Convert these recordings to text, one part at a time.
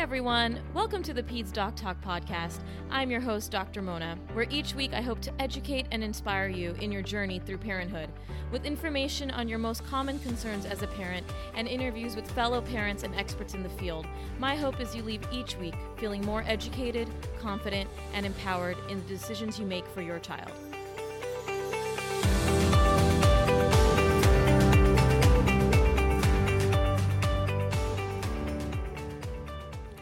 Hi everyone, welcome to the PedsDocTalk podcast. I'm your host, Dr. Mona, where each week I hope to educate and inspire you in your journey through parenthood with information on your most common concerns as a parent and interviews with fellow parents and experts in the field. My hope is you leave each week feeling more educated, confident, and empowered in the decisions you make for your child.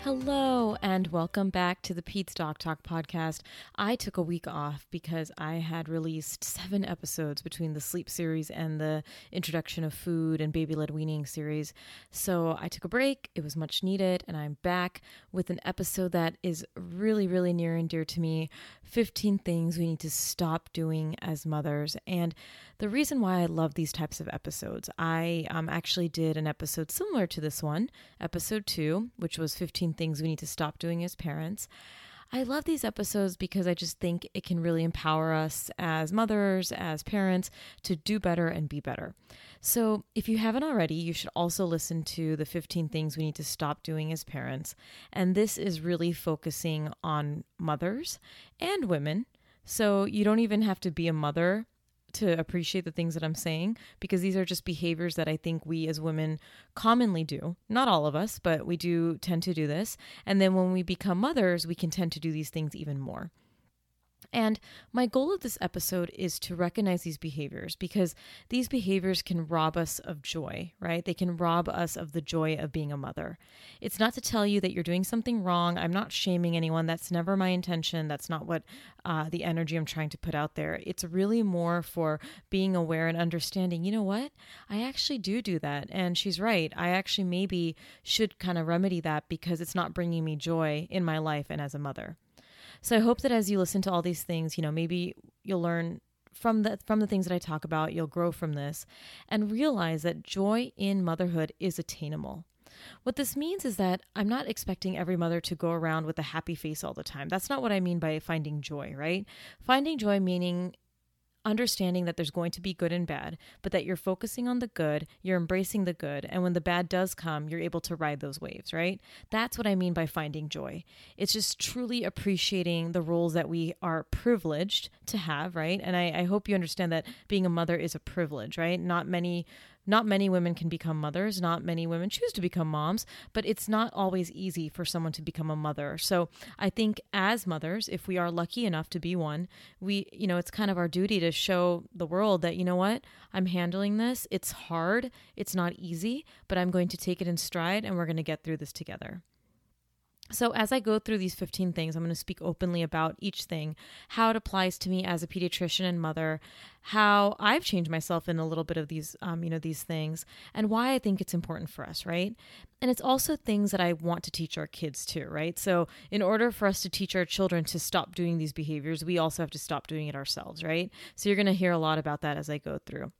Hello and welcome back to the PedsDocTalk podcast. I took a week off because I had released 7 episodes between the sleep series and the introduction of food and baby-led weaning series. So I took a break. It was much needed, and I'm back with an episode that is really, really near and dear to me. 15 things we need to stop doing as mothers. And the reason why I love these types of episodes, I actually did an episode similar to this one, episode 2, which was 15 things we need to stop doing as parents. I love these episodes because I just think it can really empower us as mothers, as parents, to do better and be better. So if you haven't already, you should also listen to the 15 things we need to stop doing as parents. And this is really focusing on mothers and women. So you don't even have to be a mother to appreciate the things that I'm saying, because these are just behaviors that I think we as women commonly do. Not all of us, but we do tend to do this. And then when we become mothers, we can tend to do these things even more. And my goal of this episode is to recognize these behaviors, because these behaviors can rob us of joy, right? They can rob us of the joy of being a mother. It's not to tell you that you're doing something wrong. I'm not shaming anyone. That's never my intention. That's not what the energy I'm trying to put out there. It's really more for being aware and understanding, you know what? I actually do that. And she's right. I actually maybe should kind of remedy that because it's not bringing me joy in my life and as a mother. So I hope that as you listen to all these things, you know, maybe you'll learn from the things that I talk about, you'll grow from this and realize that joy in motherhood is attainable. What this means is that I'm not expecting every mother to go around with a happy face all the time. That's not what I mean by finding joy, right? Finding joy meaning understanding that there's going to be good and bad, but that you're focusing on the good, you're embracing the good, and when the bad does come, you're able to ride those waves, right? That's what I mean by finding joy. It's just truly appreciating the roles that we are privileged to have, right? And I hope you understand that being a mother is a privilege, right? Not many women can become mothers. Not many women choose to become moms, but it's not always easy for someone to become a mother. So I think as mothers, if we are lucky enough to be one, we, you know, it's kind of our duty to show the world that, you know what, I'm handling this. It's hard. It's not easy, but I'm going to take it in stride and we're going to get through this together. So as I go through these 15 things, I'm going to speak openly about each thing, how it applies to me as a pediatrician and mother, how I've changed myself in a little bit of these, these things, and why I think it's important for us, right? And it's also things that I want to teach our kids too, right? So in order for us to teach our children to stop doing these behaviors, we also have to stop doing it ourselves, right? So you're going to hear a lot about that as I go through.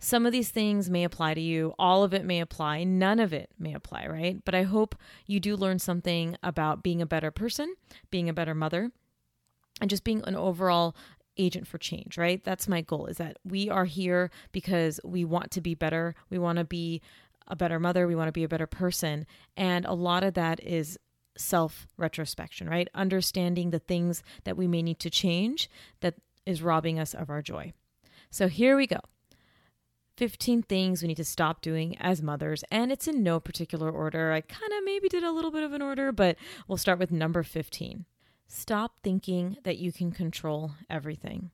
Some of these things may apply to you. All of it may apply. None of it may apply, right? But I hope you do learn something about being a better person, being a better mother, and just being an overall agent for change, right? That's my goal, is that we are here because we want to be better. We want to be a better mother. We want to be a better person. And a lot of that is self-retrospection, right? Understanding the things that we may need to change that is robbing us of our joy. So here we go. 15 things we need to stop doing as mothers, and it's in no particular order. I kind of maybe did a little bit of an order, but we'll start with number 15. Stop thinking that you can control everything.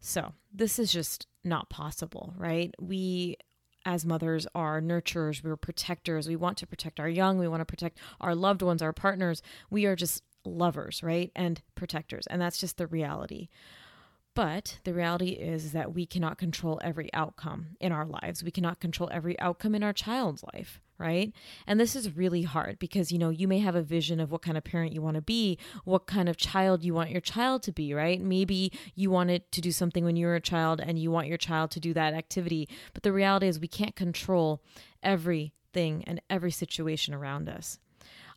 So this is just not possible, right? We as mothers are nurturers, we're protectors. We want to protect our young. We want to protect our loved ones, our partners. We are just lovers, right? And protectors. And that's just the reality. But the reality is that we cannot control every outcome in our lives. We cannot control every outcome in our child's life, right? And this is really hard because, you know, you may have a vision of what kind of parent you want to be, what kind of child you want your child to be, right? Maybe you wanted to do something when you were a child and you want your child to do that activity. But the reality is we can't control everything and every situation around us.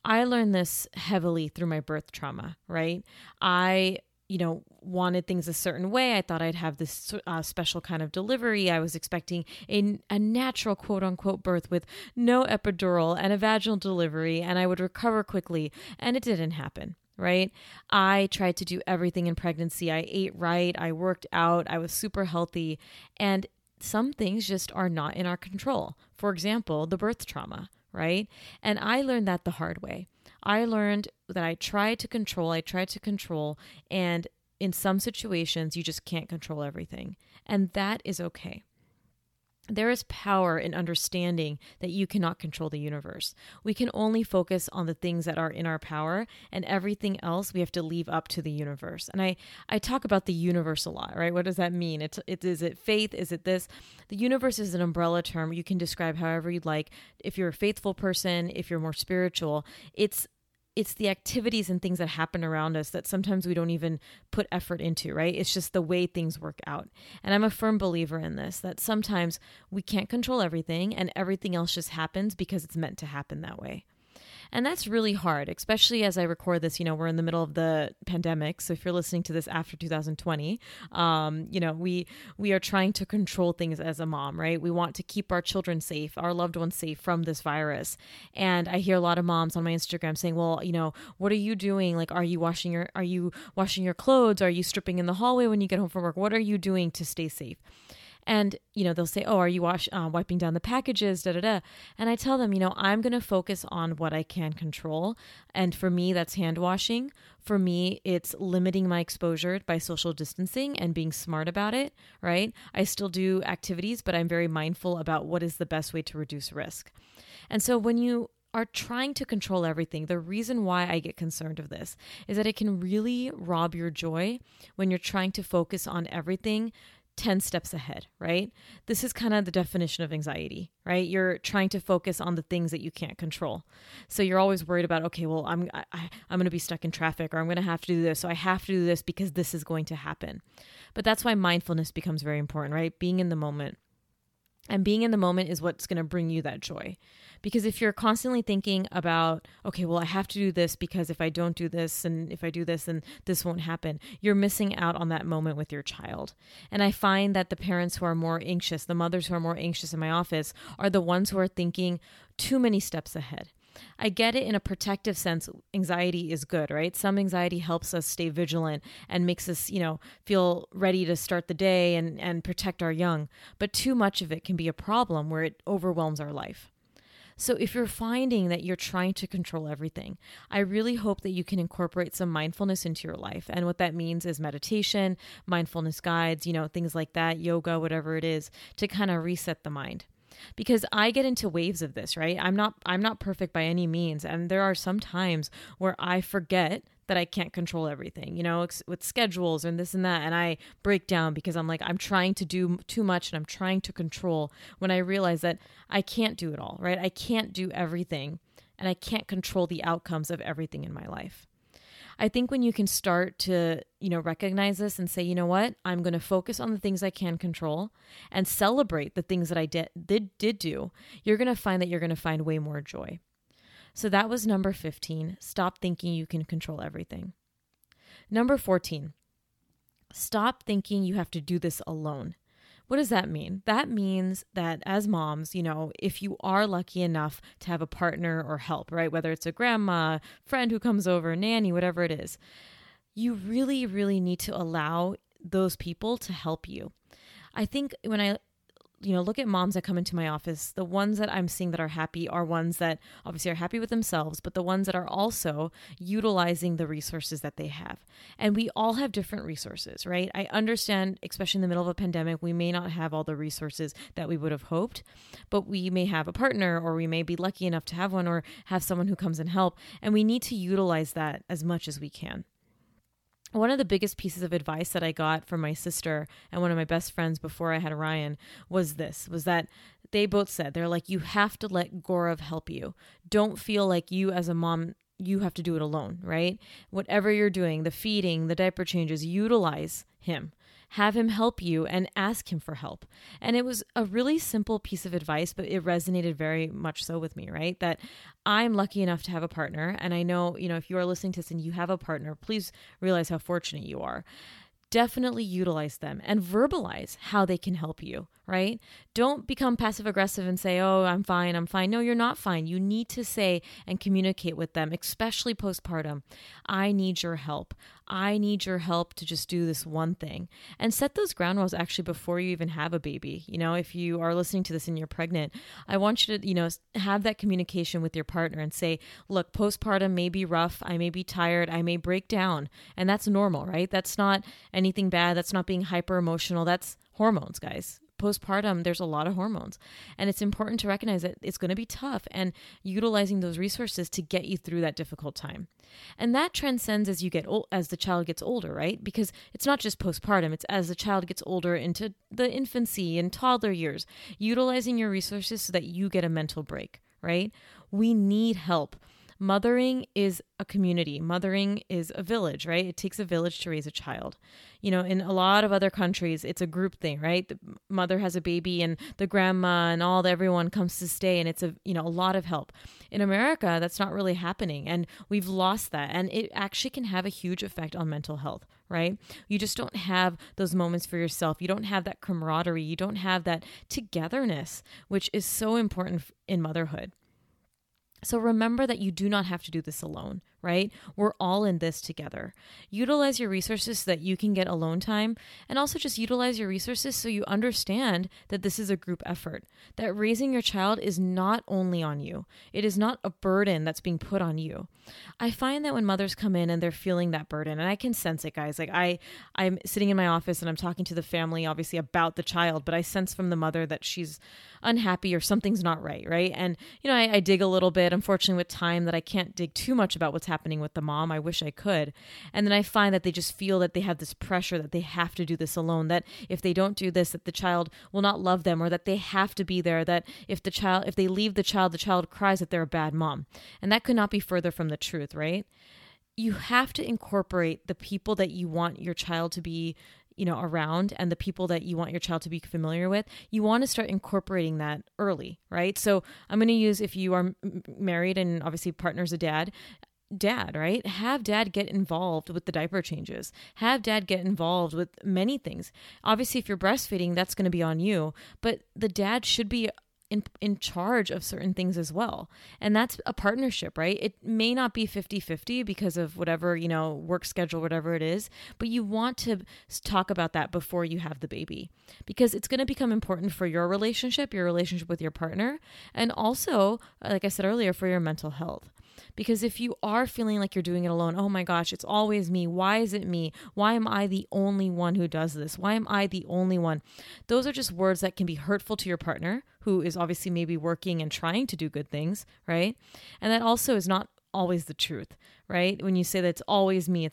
I learned this heavily through my birth trauma, right? I wanted things a certain way. I thought I'd have this special kind of delivery. I was expecting a natural quote unquote birth with no epidural and a vaginal delivery, and I would recover quickly, and it didn't happen, right? I tried to do everything in pregnancy. I ate right. I worked out. I was super healthy. And some things just are not in our control. For example, the birth trauma, right? And I learned that the hard way. I learned that I tried to control, and in some situations, you just can't control everything. And that is okay. There is power in understanding that you cannot control the universe. We can only focus on the things that are in our power, and everything else we have to leave up to the universe. And I talk about the universe a lot, right? What does that mean? Is it faith? Is it this? The universe is an umbrella term. You can describe however you'd like. If you're a faithful person, if you're more spiritual, it's the activities and things that happen around us that sometimes we don't even put effort into, right? It's just the way things work out. And I'm a firm believer in this, that sometimes we can't control everything and everything else just happens because it's meant to happen that way. And that's really hard, especially as I record this, we're in the middle of the pandemic. So if you're listening to this after 2020, we are trying to control things as a mom, right? We want to keep our children safe, our loved ones safe from this virus. And I hear a lot of moms on my Instagram saying, well, what are you doing? Like, are you washing your clothes? Are you stripping in the hallway when you get home from work? What are you doing to stay safe? And, they'll say, oh, are you wiping down the packages, da-da-da. And I tell them, I'm going to focus on what I can control. And for me, that's hand washing. For me, it's limiting my exposure by social distancing and being smart about it, right? I still do activities, but I'm very mindful about what is the best way to reduce risk. And so when you are trying to control everything, the reason why I get concerned of this is that it can really rob your joy when you're trying to focus on everything 10 steps ahead, right? This is kind of the definition of anxiety, right? You're trying to focus on the things that you can't control. So you're always worried about, okay, well, I'm going to be stuck in traffic, or I'm going to have to do this. So I have to do this because this is going to happen. But that's why mindfulness becomes very important, right? Being in the moment. And being in the moment is what's going to bring you that joy. Because if you're constantly thinking about, okay, well, I have to do this because if I don't do this, and if I do this, then this won't happen, you're missing out on that moment with your child. And I find that the parents who are more anxious, the mothers who are more anxious in my office, are the ones who are thinking too many steps ahead. I get it in a protective sense. Anxiety is good, right? Some anxiety helps us stay vigilant and makes us, feel ready to start the day and protect our young. But too much of it can be a problem where it overwhelms our life. So if you're finding that you're trying to control everything, I really hope that you can incorporate some mindfulness into your life. And what that means is meditation, mindfulness guides, things like that, yoga, whatever it is, to kind of reset the mind. Because I get into waves of this, right? I'm not perfect by any means. And there are some times where I forget that I can't control everything, with schedules and this and that. And I break down because I'm like, I'm trying to do too much and I'm trying to control, when I realize that I can't do it all, right? I can't do everything and I can't control the outcomes of everything in my life. I think when you can start to, recognize this and say, you know what, I'm going to focus on the things I can control and celebrate the things that I did do, you're going to find that you're going to find way more joy. So that was number 15. Stop thinking you can control everything. Number 14, stop thinking you have to do this alone. What does that mean? That means that as moms, if you are lucky enough to have a partner or help, right? Whether it's a grandma, friend who comes over, nanny, whatever it is, you really, really need to allow those people to help you. I think when I, look at moms that come into my office, the ones that I'm seeing that are happy are ones that obviously are happy with themselves, but the ones that are also utilizing the resources that they have. And we all have different resources, right? I understand, especially in the middle of a pandemic, we may not have all the resources that we would have hoped, but we may have a partner, or we may be lucky enough to have one, or have someone who comes and help. And we need to utilize that as much as we can. One of the biggest pieces of advice that I got from my sister and one of my best friends before I had Ryan was that they both said, they're like, you have to let Gaurav help you. Don't feel like you as a mom, you have to do it alone, right? Whatever you're doing, the feeding, the diaper changes, utilize him. Have him help you and ask him for help. And it was a really simple piece of advice, but it resonated very much so with me, right? That I'm lucky enough to have a partner. And I know, if you are listening to this and you have a partner, please realize how fortunate you are. Definitely utilize them and verbalize how they can help you, right? Don't become passive aggressive and say, oh, I'm fine, I'm fine. No, you're not fine. You need to say and communicate with them, especially postpartum. I need your help. I need your help to just do this one thing. And set those ground rules actually before you even have a baby. If you are listening to this and you're pregnant, I want you to, have that communication with your partner and say, look, postpartum may be rough. I may be tired. I may break down. And that's normal, right? That's not anything bad. That's not being hyper emotional. That's hormones, guys. Postpartum, there's a lot of hormones, and it's important to recognize that it's going to be tough, and utilizing those resources to get you through that difficult time. And that transcends as you get old, as the child gets older, right? Because it's not just postpartum, it's as the child gets older into the infancy and toddler years, utilizing your resources so that you get a mental break, right? We need help. Mothering is a community. Mothering is a village, right? It takes a village to raise a child. In a lot of other countries, it's a group thing, right? The mother has a baby and the grandma and everyone comes to stay, and it's a lot of help. In America, that's not really happening, and we've lost that, and it actually can have a huge effect on mental health, right? You just don't have those moments for yourself. You don't have that camaraderie. You don't have that togetherness, which is so important in motherhood. So remember that you do not have to do this alone, right? We're all in this together. Utilize your resources so that you can get alone time, and also just utilize your resources so you understand that this is a group effort, that raising your child is not only on you. It is not a burden that's being put on you. I find that when mothers come in and they're feeling that burden, and I can sense it, guys. Like I'm sitting in my office and I'm talking to the family, obviously, about the child, but I sense from the mother that she's unhappy or something's not right, right? And, I dig a little bit. Unfortunately, with time, that I can't dig too much about what's happening with the mom. I wish I could. And then I find that they just feel that they have this pressure that they have to do this alone, that if they don't do this, that the child will not love them, or that they have to be there, that if they leave the child cries that they're a bad mom. And that could not be further from the truth, right? You have to incorporate the people that you want your child to be around, and the people that you want your child to be familiar with. You want to start incorporating that early, right? So I'm going to use, if you are married and obviously partner's a dad, right? Have dad get involved with the diaper changes. Have dad get involved with many things. Obviously, if you're breastfeeding, that's going to be on you, but the dad should be in charge of certain things as well. And that's a partnership, right? It may not be 50-50 because of whatever, work schedule, whatever it is, but you want to talk about that before you have the baby, because it's going to become important for your relationship with your partner, and also, like I said earlier, for your mental health. Because if you are feeling like you're doing it alone, oh my gosh, it's always me. Why is it me? Why am I the only one who does this? Why am I the only one? Those are just words that can be hurtful to your partner, who is obviously maybe working and trying to do good things, right? And that also is not always the truth, right? When you say that it's always me,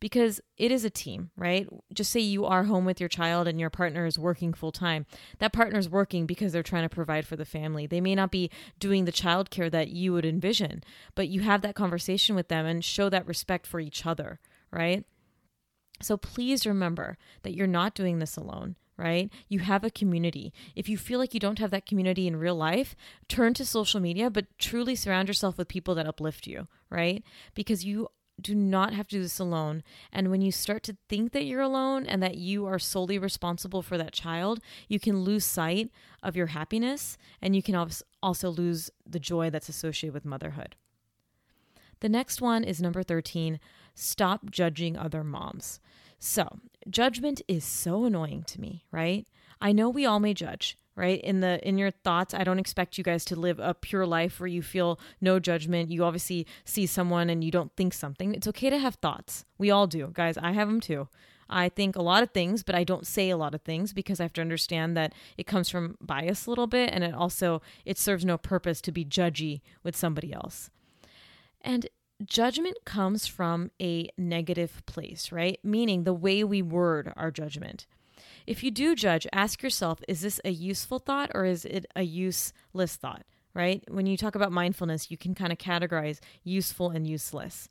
because it is a team, right? Just say you are home with your child and your partner is working full time. That partner is working because they're trying to provide for the family. They may not be doing the childcare that you would envision, but you have that conversation with them and show that respect for each other, right? So please remember that you're not doing this alone, right? You have a community. If you feel like you don't have that community in real life, turn to social media, but truly surround yourself with people that uplift you, right? Because you do not have to do this alone. And when you start to think that you're alone and that you are solely responsible for that child, you can lose sight of your happiness, and you can also lose the joy that's associated with motherhood. The next one is number 13, stop judging other moms. So judgment is so annoying to me, right? I know we all may judge, right? In your thoughts, I don't expect you guys to live a pure life where you feel no judgment. You obviously see someone and you don't think something. It's okay to have thoughts. We all do. Guys, I have them too. I think a lot of things, but I don't say a lot of things because I have to understand that it comes from bias a little bit. And it serves no purpose to be judgy with somebody else. And judgment comes from a negative place, right? Meaning the way we word our judgment. If you do judge, ask yourself, is this a useful thought or is it a useless thought, right? When you talk about mindfulness, you can kind of categorize useful and useless.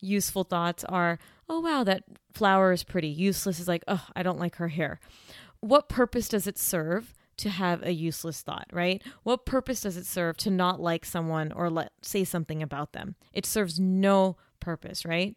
Useful thoughts are, oh, wow, that flower is pretty. Useless is like, oh, I don't like her hair. What purpose does it serve to have a useless thought, right? What purpose does it serve to not like someone or say something about them? It serves no purpose, right?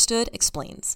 Explains.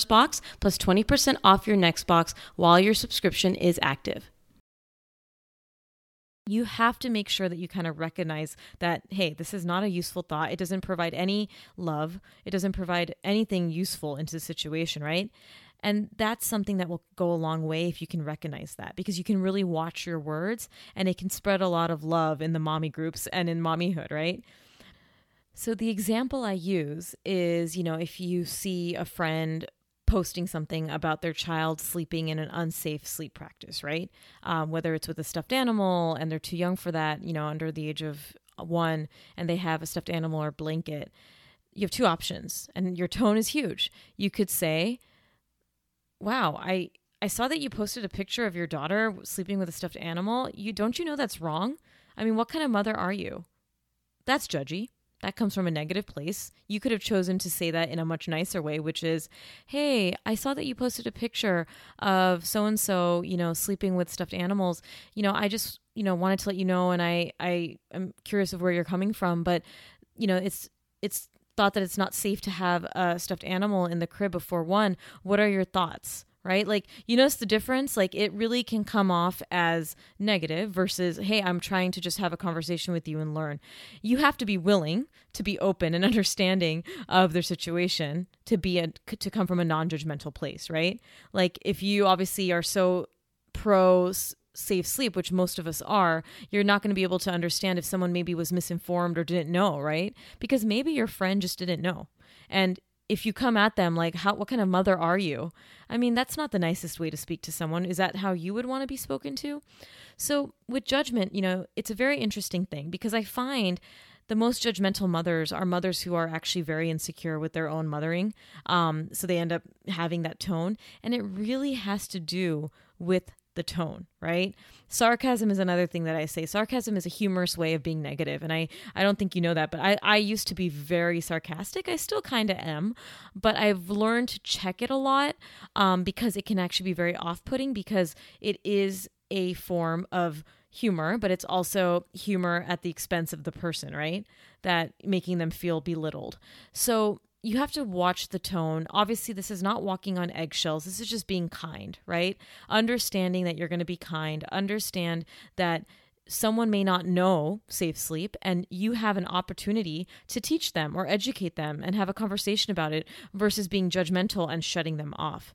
box plus 20% off your next box while your subscription is active. You have to make sure that you kind of recognize that, hey, this is not a useful thought. It doesn't provide any love. It doesn't provide anything useful into the situation, right? And that's something that will go a long way if you can recognize that, because you can really watch your words and it can spread a lot of love in the mommy groups and in mommyhood, right? So the example I use is, if you see a friend posting something about their child sleeping in an unsafe sleep practice, right? Whether it's with a stuffed animal and they're too young for that, under the age of 1, and they have a stuffed animal or blanket, you have two options and your tone is huge. You could say, wow, I saw that you posted a picture of your daughter sleeping with a stuffed animal. Don't you know that's wrong? I mean, what kind of mother are you? That's judgy. That comes from a negative place. You could have chosen to say that in a much nicer way, which is, hey, I saw that you posted a picture of so-and-so, sleeping with stuffed animals. I just, wanted to let you know, and I am curious of where you're coming from, but, it's thought that it's not safe to have a stuffed animal in the crib before 1. What are your thoughts? Right? Like, you notice the difference? Like, it really can come off as negative versus, hey, I'm trying to just have a conversation with you and learn. You have to be willing to be open and understanding of their situation to come from a non-judgmental place, right? Like, if you obviously are so pro safe sleep, which most of us are, you're not going to be able to understand if someone maybe was misinformed or didn't know, right? Because maybe your friend just didn't know. And if you come at them like, what kind of mother are you? I mean, that's not the nicest way to speak to someone. Is that how you would want to be spoken to? So with judgment, it's a very interesting thing because I find the most judgmental mothers are mothers who are actually very insecure with their own mothering. So they end up having that tone, and it really has to do with the tone, right? Sarcasm is another thing that I say. Sarcasm is a humorous way of being negative. And I don't think you know that, but I used to be very sarcastic. I still kind of am, but I've learned to check it a lot because it can actually be very off-putting, because it is a form of humor, but it's also humor at the expense of the person, right? That making them feel belittled. So you have to watch the tone. Obviously, this is not walking on eggshells. This is just being kind, right? Understanding that you're going to be kind. Understand that someone may not know safe sleep, and you have an opportunity to teach them or educate them and have a conversation about it versus being judgmental and shutting them off.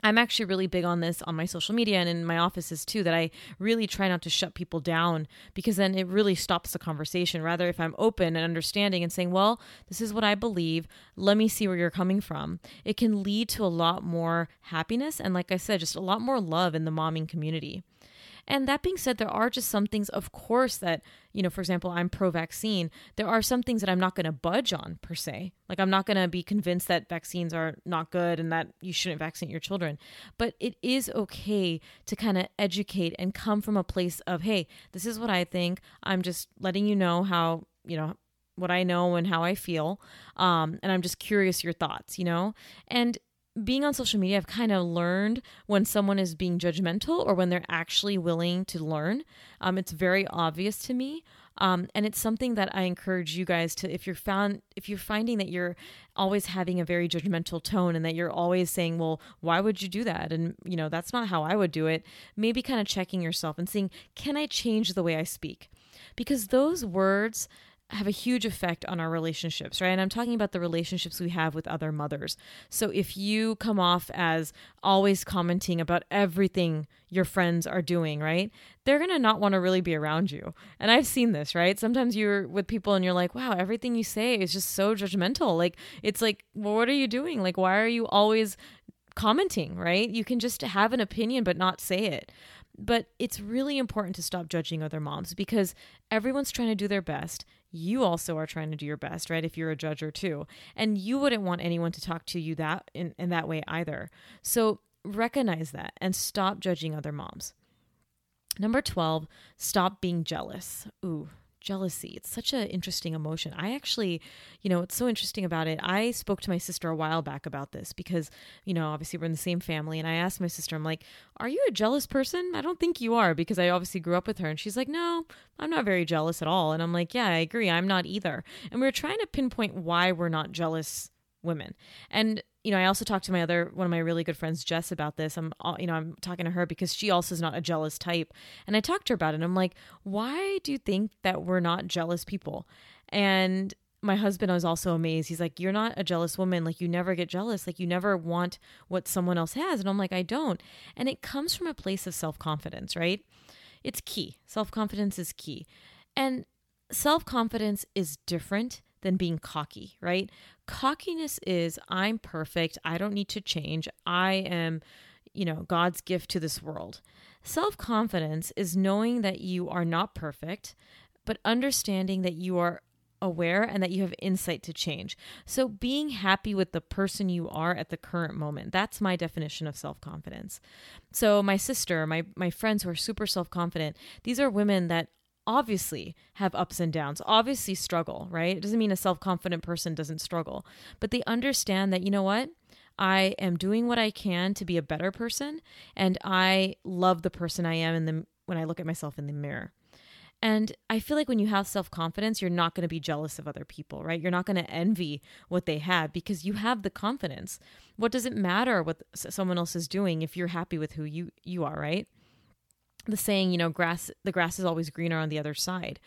I'm actually really big on this on my social media and in my offices too, that I really try not to shut people down, because then it really stops the conversation. Rather, if I'm open and understanding and saying, well, this is what I believe, let me see where you're coming from, it can lead to a lot more happiness. And like I said, just a lot more love in the momming community. And that being said, there are just some things, of course, that, you know, for example, I'm pro-vaccine. There are some things that I'm not going to budge on per se. Like, I'm not going to be convinced that vaccines are not good and that you shouldn't vaccinate your children. But it is okay to kind of educate and come from a place of, hey, this is what I think. I'm just letting you know how, you know, what I know and how I feel. And I'm just curious your thoughts, you know, and being on social media, I've kind of learned when someone is being judgmental or when they're actually willing to learn. It's very obvious to me. And it's something that I encourage you guys to, if you're finding that you're always having a very judgmental tone and that you're always saying, well, why would you do that? And, you know, that's not how I would do it. Maybe kind of checking yourself and seeing, can I change the way I speak? Because those words have a huge effect on our relationships, right? And I'm talking about the relationships we have with other mothers. So if you come off as always commenting about everything your friends are doing, right? They're going to not want to really be around you. And I've seen this, right? Sometimes you're with people and you're like, wow, everything you say is just so judgmental. Like, it's like, well, what are you doing? Like, why are you always commenting, right? You can just have an opinion, but not say it. But it's really important to stop judging other moms, because everyone's trying to do their best. You also are trying to do your best, right? If you're a judger too, and you wouldn't want anyone to talk to you that in that way either. So recognize that and stop judging other moms. Number 12, stop being jealous. Ooh, jealousy. It's such an interesting emotion. I actually, you know, it's so interesting about it. I spoke to my sister a while back about this because, you know, obviously we're in the same family. And I asked my sister, I'm like, are you a jealous person? I don't think you are, because I obviously grew up with her. And she's like, no, I'm not very jealous at all. And I'm like, yeah, I agree. I'm not either. And we were trying to pinpoint why we're not jealous women. And, you know, I also talked to one of my really good friends, Jess, about this. I'm talking to her because she also is not a jealous type. And I talked to her about it. And I'm like, why do you think that we're not jealous people? And my husband was also amazed. He's like, you're not a jealous woman. Like, you never get jealous. Like, you never want what someone else has. And I'm like, I don't. And it comes from a place of self-confidence, right? It's key. Self-confidence is key. And self-confidence is different than being cocky, right? Cockiness is, I'm perfect. I don't need to change. I am, you know, God's gift to this world. Self-confidence is knowing that you are not perfect, but understanding that you are aware and that you have insight to change. So being happy with the person you are at the current moment, that's my definition of self-confidence. So my sister, my friends who are super self-confident, these are women that obviously have ups and downs, obviously struggle, right? It doesn't mean a self-confident person doesn't struggle, but they understand that, you know what? I am doing what I can to be a better person, and I love the person I am when I look at myself in the mirror. And I feel like when you have self-confidence, you're not going to be jealous of other people, right? You're not going to envy what they have because you have the confidence. What does it matter what someone else is doing if you're happy with who you are, right? The saying, you know, the grass is always greener on the other side.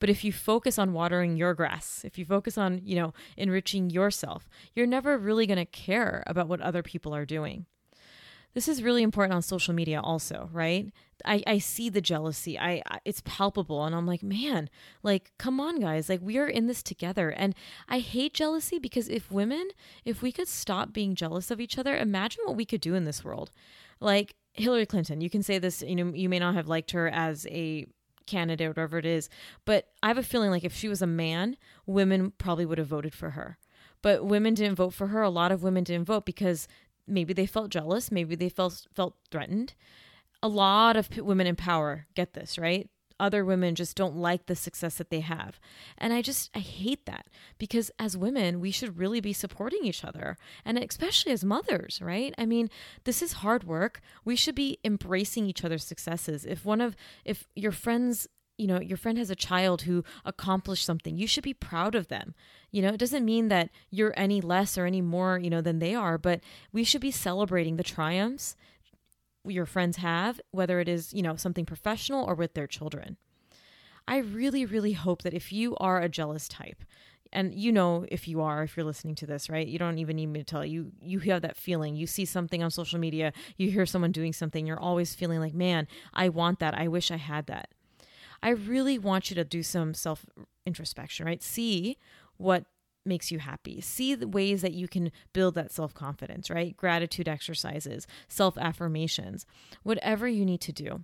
But if you focus on watering your grass, if you focus on, you know, enriching yourself, you're never really going to care about what other people are doing. This is really important on social media also, right? I see the jealousy. It's palpable. And I'm like, man, like, come on, guys. Like, we are in this together. And I hate jealousy because if we could stop being jealous of each other, imagine what we could do in this world. Like, Hillary Clinton, you can say this, you know, you may not have liked her as a Canada or whatever it is. But I have a feeling like if she was a man, women probably would have voted for her. But women didn't vote for her. A lot of women didn't vote because maybe they felt jealous. Maybe they felt threatened. A lot of women in power get this, right? Other women just don't like the success that they have. And I hate that, because as women, we should really be supporting each other, and especially as mothers, right? I mean, this is hard work. We should be embracing each other's successes. If your friends, you know, your friend has a child who accomplished something, you should be proud of them. You know, it doesn't mean that you're any less or any more, you know, than they are, but we should be celebrating the triumphs your friends have, whether it is, you know, something professional or with their children. I really, really hope that if you are a jealous type, and you know, if you're listening to this, right, you don't even need me to tell you, you have that feeling, you see something on social media, you hear someone doing something, you're always feeling like, man, I want that. I wish I had that. I really want you to do some self introspection, right? See what makes you happy. See the ways that you can build that self-confidence, right? Gratitude exercises, self-affirmations, whatever you need to do.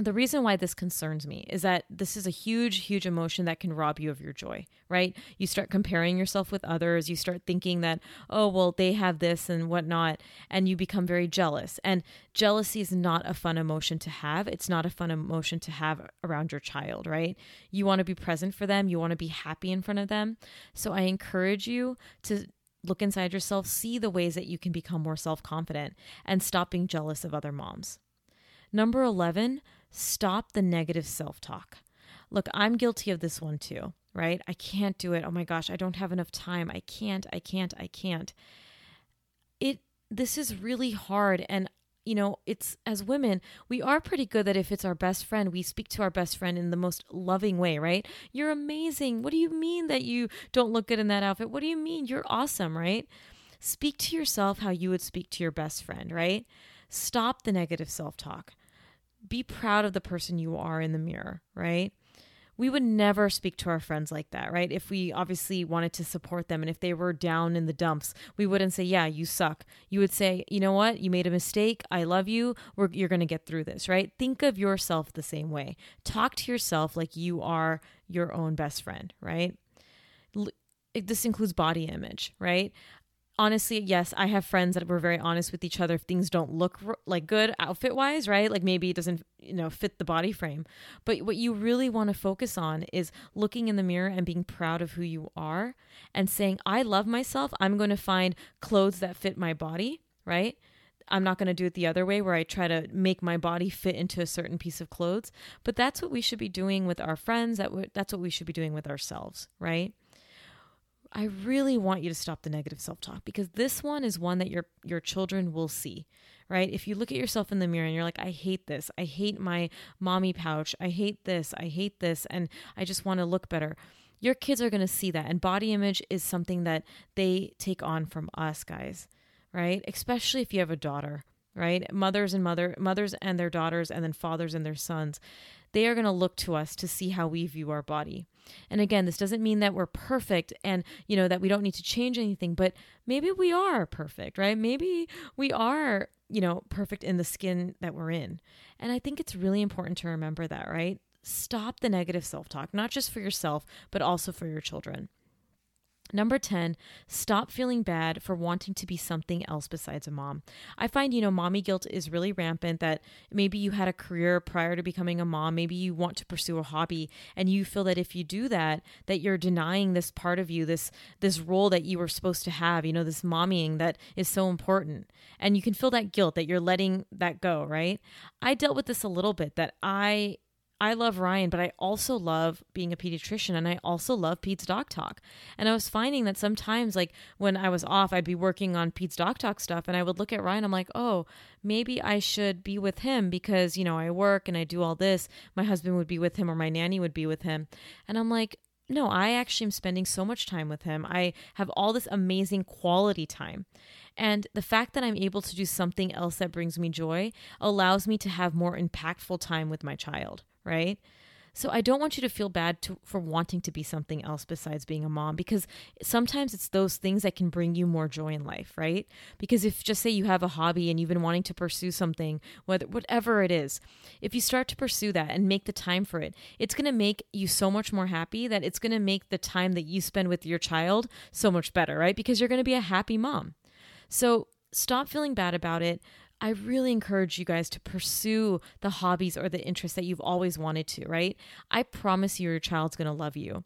The reason why this concerns me is that this is a huge, huge emotion that can rob you of your joy, right? You start comparing yourself with others. You start thinking that, oh, well, they have this and whatnot, and you become very jealous. And jealousy is not a fun emotion to have. It's not a fun emotion to have around your child, right? You want to be present for them. You want to be happy in front of them. So I encourage you to look inside yourself, see the ways that you can become more self-confident, and stop being jealous of other moms. Number 11, stop the negative self-talk. Look, I'm guilty of this one too, right? I can't do it. Oh my gosh, I don't have enough time. I can't. This is really hard. And, you know, it's, as women, we are pretty good that if it's our best friend, we speak to our best friend in the most loving way, right? You're amazing. What do you mean that you don't look good in that outfit? What do you mean? You're awesome, right? Speak to yourself how you would speak to your best friend, right? Stop the negative self-talk. Be proud of the person you are in the mirror, right? We would never speak to our friends like that, right? If we obviously wanted to support them and if they were down in the dumps, we wouldn't say, yeah, you suck. You would say, you know what? You made a mistake. I love you. You're going to get through this, right? Think of yourself the same way. Talk to yourself like you are your own best friend, right? This includes body image, right? Honestly, yes, I have friends that were very honest with each other if things don't look like good outfit-wise, right? Like maybe it doesn't, you know, fit the body frame. But what you really want to focus on is looking in the mirror and being proud of who you are and saying, I love myself. I'm going to find clothes that fit my body, right? I'm not going to do it the other way where I try to make my body fit into a certain piece of clothes. But that's what we should be doing with our friends. That's what we should be doing with ourselves, right? I really want you to stop the negative self-talk, because this one is one that your children will see, right? If you look at yourself in the mirror and you're like, I hate this. I hate my mommy pouch. I hate this. And I just want to look better. Your kids are going to see that. And body image is something that they take on from us, guys, right? Especially if you have a daughter, right? Mothers and their daughters, and then fathers and their sons. They are going to look to us to see how we view our body. And again, this doesn't mean that we're perfect and, you know, that we don't need to change anything, but maybe we are perfect, right? Maybe we are, you know, perfect in the skin that we're in. And I think it's really important to remember that, right? Stop the negative self-talk, not just for yourself, but also for your children. Number 10, stop feeling bad for wanting to be something else besides a mom. I find, you know, mommy guilt is really rampant, that maybe you had a career prior to becoming a mom. Maybe you want to pursue a hobby and you feel that if you do that, that you're denying this part of you, this role that you were supposed to have, you know, this mommying that is so important. And you can feel that guilt that you're letting that go, right? I dealt with this a little bit, that I love Ryan, but I also love being a pediatrician, and I also love PedsDocTalk. And I was finding that sometimes, like when I was off, I'd be working on PedsDocTalk stuff and I would look at Ryan, I'm like, oh, maybe I should be with him because, you know, I work and I do all this. My husband would be with him or my nanny would be with him. And I'm like, no, I actually am spending so much time with him. I have all this amazing quality time. And the fact that I'm able to do something else that brings me joy allows me to have more impactful time with my child, right? So I don't want you to feel bad for wanting to be something else besides being a mom, because sometimes it's those things that can bring you more joy in life, right? Because if, just say you have a hobby and you've been wanting to pursue something, whatever it is, if you start to pursue that and make the time for it, it's going to make you so much more happy that it's going to make the time that you spend with your child so much better, right? Because you're going to be a happy mom. So stop feeling bad about it. I really encourage you guys to pursue the hobbies or the interests that you've always wanted to, right? I promise you, your child's going to love you.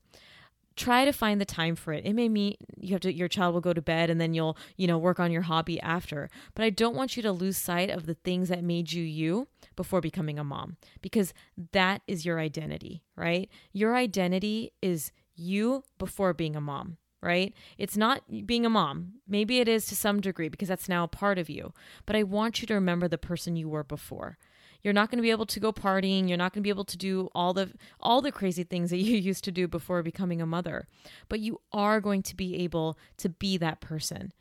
Try to find the time for it. It may mean your child will go to bed and then you'll, work on your hobby after. But I don't want you to lose sight of the things that made you before becoming a mom, because that is your identity, right? Your identity is you before being a mom. Right? It's not being a mom. Maybe it is to some degree because that's now a part of you. But I want you to remember the person you were before. You're not going to be able to go partying. You're not going to be able to do all the crazy things that you used to do before becoming a mother. But you are going to be able to be that person.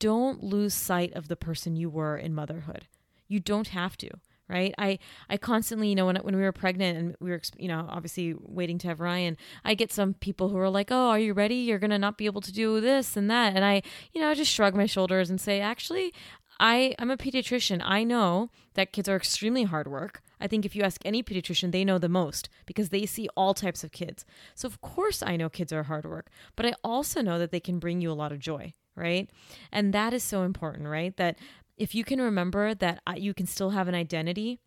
Don't lose sight of the person you were in motherhood. You don't have to. Right? I constantly, when we were pregnant and we were, obviously waiting to have Ryan, I get some people who are like, oh, are you ready? You're going to not be able to do this and that. And I just shrug my shoulders and say, actually, I'm a pediatrician. I know that kids are extremely hard work. I think if you ask any pediatrician, they know the most because they see all types of kids. So of course I know kids are hard work, but I also know that they can bring you a lot of joy, right? And that is so important, right? That if you can remember that you can still have an identity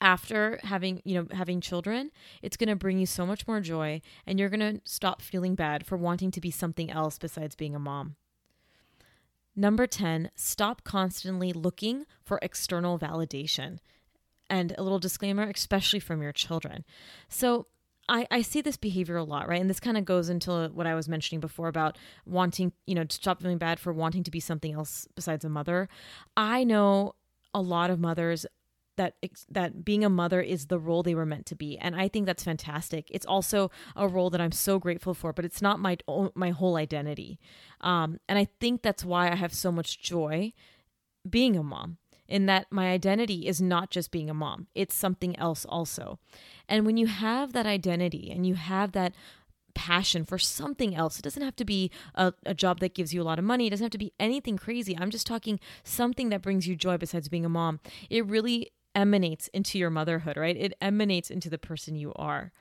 after having children, it's going to bring you so much more joy, and you're going to stop feeling bad for wanting to be something else besides being a mom. Number 10, stop constantly looking for external validation. And a little disclaimer, especially from your children. So I see this behavior a lot, right? And this kind of goes into what I was mentioning before about wanting, to stop feeling bad for wanting to be something else besides a mother. I know a lot of mothers that being a mother is the role they were meant to be. And I think that's fantastic. It's also a role that I'm so grateful for, but it's not my whole identity. And I think that's why I have so much joy being a mom, in that my identity is not just being a mom. It's something else also. And when you have that identity and you have that passion for something else, it doesn't have to be a job that gives you a lot of money. It doesn't have to be anything crazy. I'm just talking something that brings you joy besides being a mom. It really emanates into your motherhood, right? It emanates into the person you are.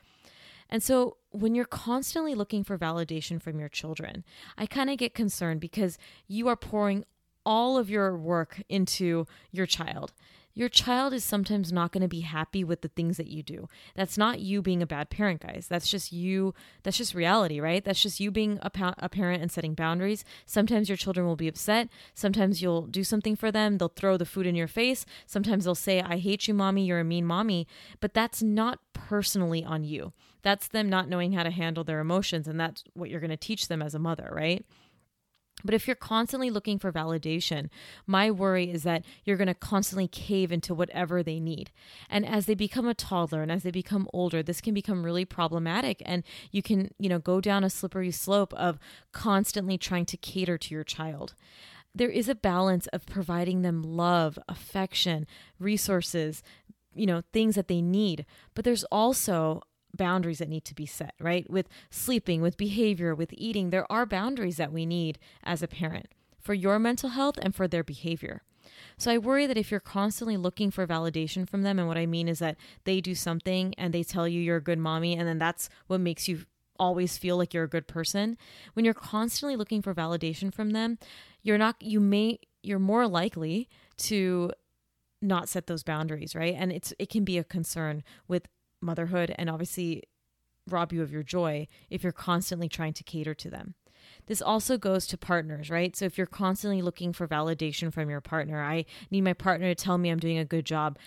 And so when you're constantly looking for validation from your children, I kind of get concerned because you are pouring all of your work into your child. Your child is sometimes not going to be happy with the things that you do. That's not you being a bad parent, guys. That's just you. That's just reality, right? That's just you being a parent and setting boundaries. Sometimes your children will be upset. Sometimes you'll do something for them. They'll throw the food in your face. Sometimes they'll say, I hate you, mommy. You're a mean mommy. But that's not personally on you. That's them not knowing how to handle their emotions. And that's what you're going to teach them as a mother, right? But if you're constantly looking for validation, my worry is that you're going to constantly cave into whatever they need. And as they become a toddler and as they become older, this can become really problematic. And you can, go down a slippery slope of constantly trying to cater to your child. There is a balance of providing them love, affection, resources, things that they need. But there's also boundaries that need to be set, right? With sleeping, with behavior, with eating, there are boundaries that we need as a parent for your mental health and for their behavior. So I worry that if you're constantly looking for validation from them, and what I mean is that they do something and they tell you you're a good mommy, and then that's what makes you always feel like you're a good person. When you're constantly looking for validation from them, you're more likely to not set those boundaries, right? And it can be a concern with motherhood, and obviously rob you of your joy if you're constantly trying to cater to them. This also goes to partners, right? So if you're constantly looking for validation from your partner, I need my partner to tell me I'm doing a good job.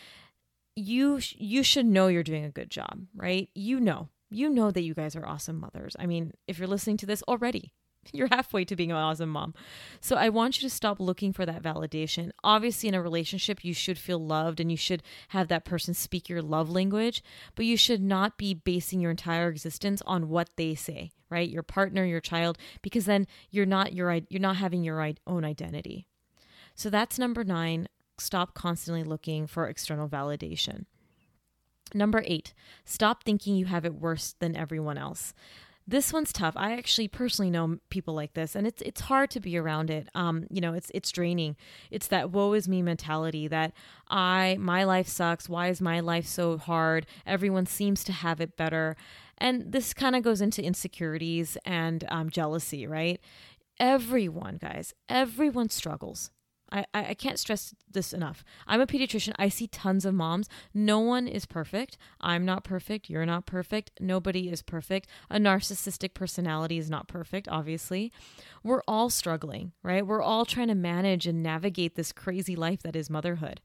You should know you're doing a good job, right? You know that you guys are awesome mothers. I mean, if you're listening to this already, you're halfway to being an awesome mom. So I want you to stop looking for that validation. Obviously, in a relationship, you should feel loved and you should have that person speak your love language, but you should not be basing your entire existence on what they say, right? Your partner, your child, because then you're not having your own identity. So that's number 9, stop constantly looking for external validation. Number 8, stop thinking you have it worse than everyone else. This one's tough. I actually personally know people like this, and it's hard to be around it. It's draining. It's that woe is me mentality that my life sucks. Why is my life so hard? Everyone seems to have it better. And this kind of goes into insecurities and jealousy, right? Everyone, guys, everyone struggles. I can't stress this enough. I'm a pediatrician. I see tons of moms. No one is perfect. I'm not perfect. You're not perfect. Nobody is perfect. A narcissistic personality is not perfect, obviously. We're all struggling, right? We're all trying to manage and navigate this crazy life that is motherhood.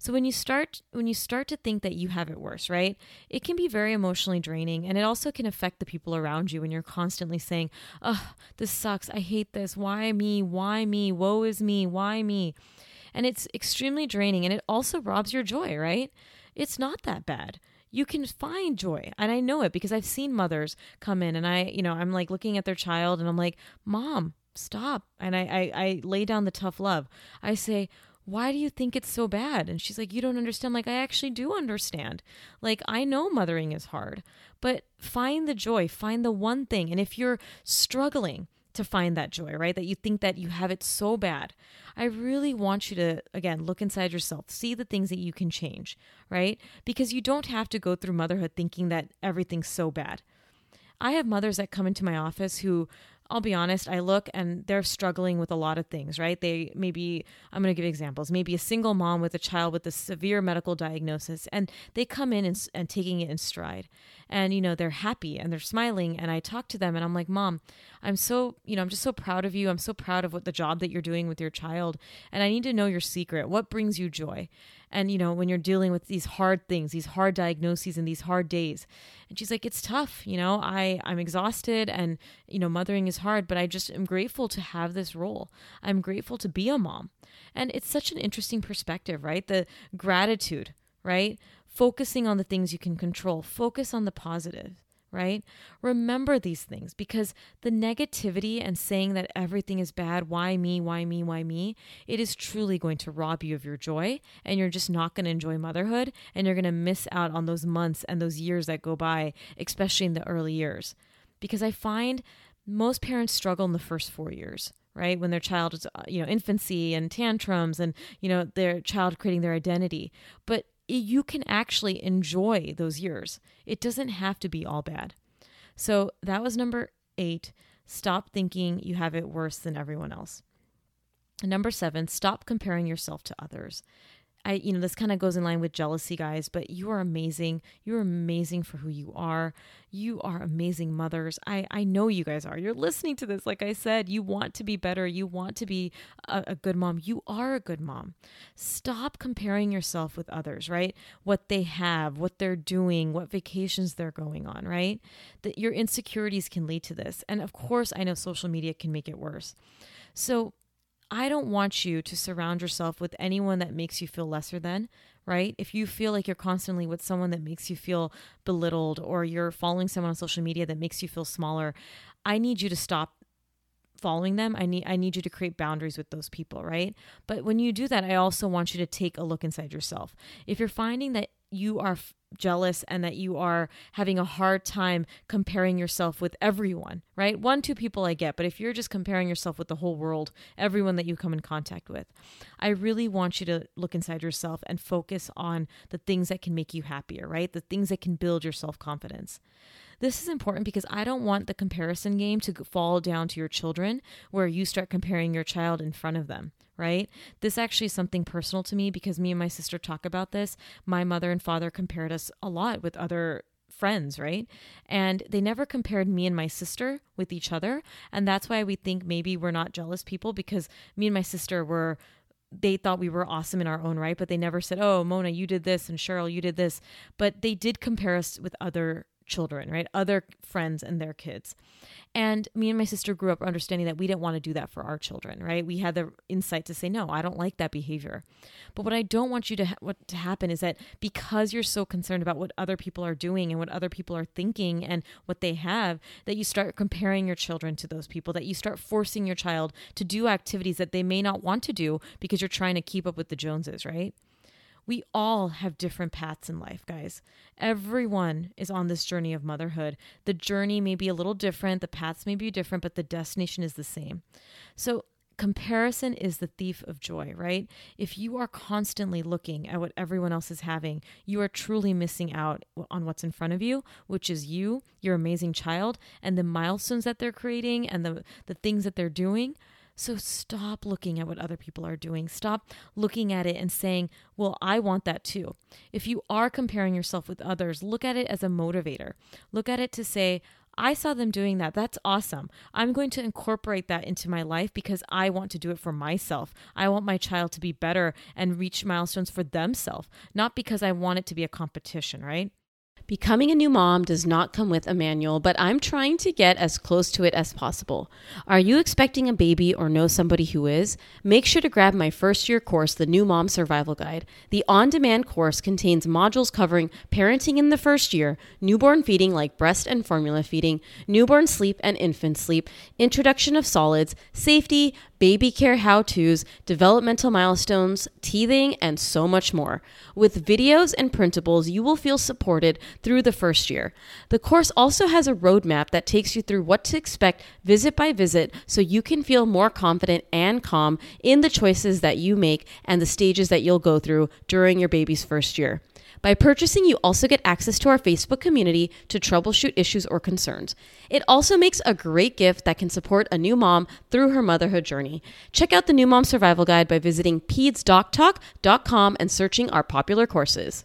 So when you start to think that you have it worse, right? It can be very emotionally draining, and it also can affect the people around you when you're constantly saying, "Oh, this sucks. I hate this. Why me? Why me? Woe is me. Why me?" And it's extremely draining, and it also robs your joy, right? It's not that bad. You can find joy. And I know it because I've seen mothers come in, and I'm like looking at their child and I'm like, "Mom, stop." And I lay down the tough love. I say, "Why do you think it's so bad?" And she's like, "You don't understand." I'm like, I actually do understand. Like, I know mothering is hard, but find the joy, find the one thing. And if you're struggling to find that joy, right, that you think that you have it so bad, I really want you to, again, look inside yourself, see the things that you can change, right? Because you don't have to go through motherhood thinking that everything's so bad. I have mothers that come into my office who, I'll be honest, I look and they're struggling with a lot of things, right? I'm going to give examples, maybe a single mom with a child with a severe medical diagnosis, and they come in and taking it in stride, and, they're happy and they're smiling. And I talk to them and I'm like, "Mom, I'm just so proud of you. I'm so proud of what the job that you're doing with your child. And I need to know your secret. What brings you joy? And, when you're dealing with these hard things, these hard diagnoses and these hard days." And she's like, "It's tough. I'm exhausted and, mothering is hard, but I just am grateful to have this role. I'm grateful to be a mom." And it's such an interesting perspective, right? The gratitude, right? Focusing on the things you can control, focus on the positive, right? Remember these things, because the negativity and saying that everything is bad, why me, why me, why me, it is truly going to rob you of your joy, and you're just not going to enjoy motherhood, and you're going to miss out on those months and those years that go by, especially in the early years. Because I find most parents struggle in the first 4 years, right? When their child is, infancy and tantrums and, their child creating their identity. But you can actually enjoy those years. It doesn't have to be all bad. So that was number 8. Stop thinking you have it worse than everyone else. And number 7, stop comparing yourself to others. This kind of goes in line with jealousy, guys, but you are amazing. You're amazing for who you are. You are amazing mothers. I know you guys are. You're listening to this. Like I said, you want to be better. You want to be a good mom. You are a good mom. Stop comparing yourself with others, right? What they have, what they're doing, what vacations they're going on, right? That your insecurities can lead to this. And of course, I know social media can make it worse. So I don't want you to surround yourself with anyone that makes you feel lesser than, right? If you feel like you're constantly with someone that makes you feel belittled, or you're following someone on social media that makes you feel smaller, I need you to stop following them. I need you to create boundaries with those people, right? But when you do that, I also want you to take a look inside yourself. If you're finding that you are jealous and that you are having a hard time comparing yourself with everyone, right? 1-2 people I get, but if you're just comparing yourself with the whole world, everyone that you come in contact with, I really want you to look inside yourself and focus on the things that can make you happier, right? The things that can build your self-confidence. This is important because I don't want the comparison game to fall down to your children, where you start comparing your child in front of them, right? This actually is something personal to me because me and my sister talk about this. My mother and father compared us a lot with other friends, right? And they never compared me and my sister with each other. And that's why we think maybe we're not jealous people, because me and my sister they thought we were awesome in our own right, but they never said, "Oh, Mona, you did this, and Cheryl, you did this." But they did compare us with other children, right? Other friends and their kids. And me and my sister grew up understanding that we didn't want to do that for our children, right? We had the insight to say, "No, I don't like that behavior." But what I don't want you to what to happen is that because you're so concerned about what other people are doing and what other people are thinking and what they have, that you start comparing your children to those people, that you start forcing your child to do activities that they may not want to do because you're trying to keep up with the Joneses, right? We all have different paths in life, guys. Everyone is on this journey of motherhood. The journey may be a little different, the paths may be different, but the destination is the same. So comparison is the thief of joy, right? If you are constantly looking at what everyone else is having, you are truly missing out on what's in front of you, which is you, your amazing child, and the milestones that they're creating and the things that they're doing. So stop looking at what other people are doing. Stop looking at it and saying, well, I want that too. If you are comparing yourself with others, look at it as a motivator. Look at it to say, I saw them doing that. That's awesome. I'm going to incorporate that into my life because I want to do it for myself. I want my child to be better and reach milestones for themselves, not because I want it to be a competition, right? Becoming a new mom does not come with a manual, but I'm trying to get as close to it as possible. Are you expecting a baby or know somebody who is? Make sure to grab my first-year course, The New Mom Survival Guide. The on-demand course contains modules covering parenting in the first year, newborn feeding like breast and formula feeding, newborn sleep and infant sleep, introduction of solids, safety, baby care how-tos, developmental milestones, teething, and so much more. With videos and printables, you will feel supported through the first year. The course also has a roadmap that takes you through what to expect visit by visit so you can feel more confident and calm in the choices that you make and the stages that you'll go through during your baby's first year. By purchasing, you also get access to our Facebook community to troubleshoot issues or concerns. It also makes a great gift that can support a new mom through her motherhood journey. Check out the New Mom Survival Guide by visiting PedsDocTalk.com and searching our popular courses.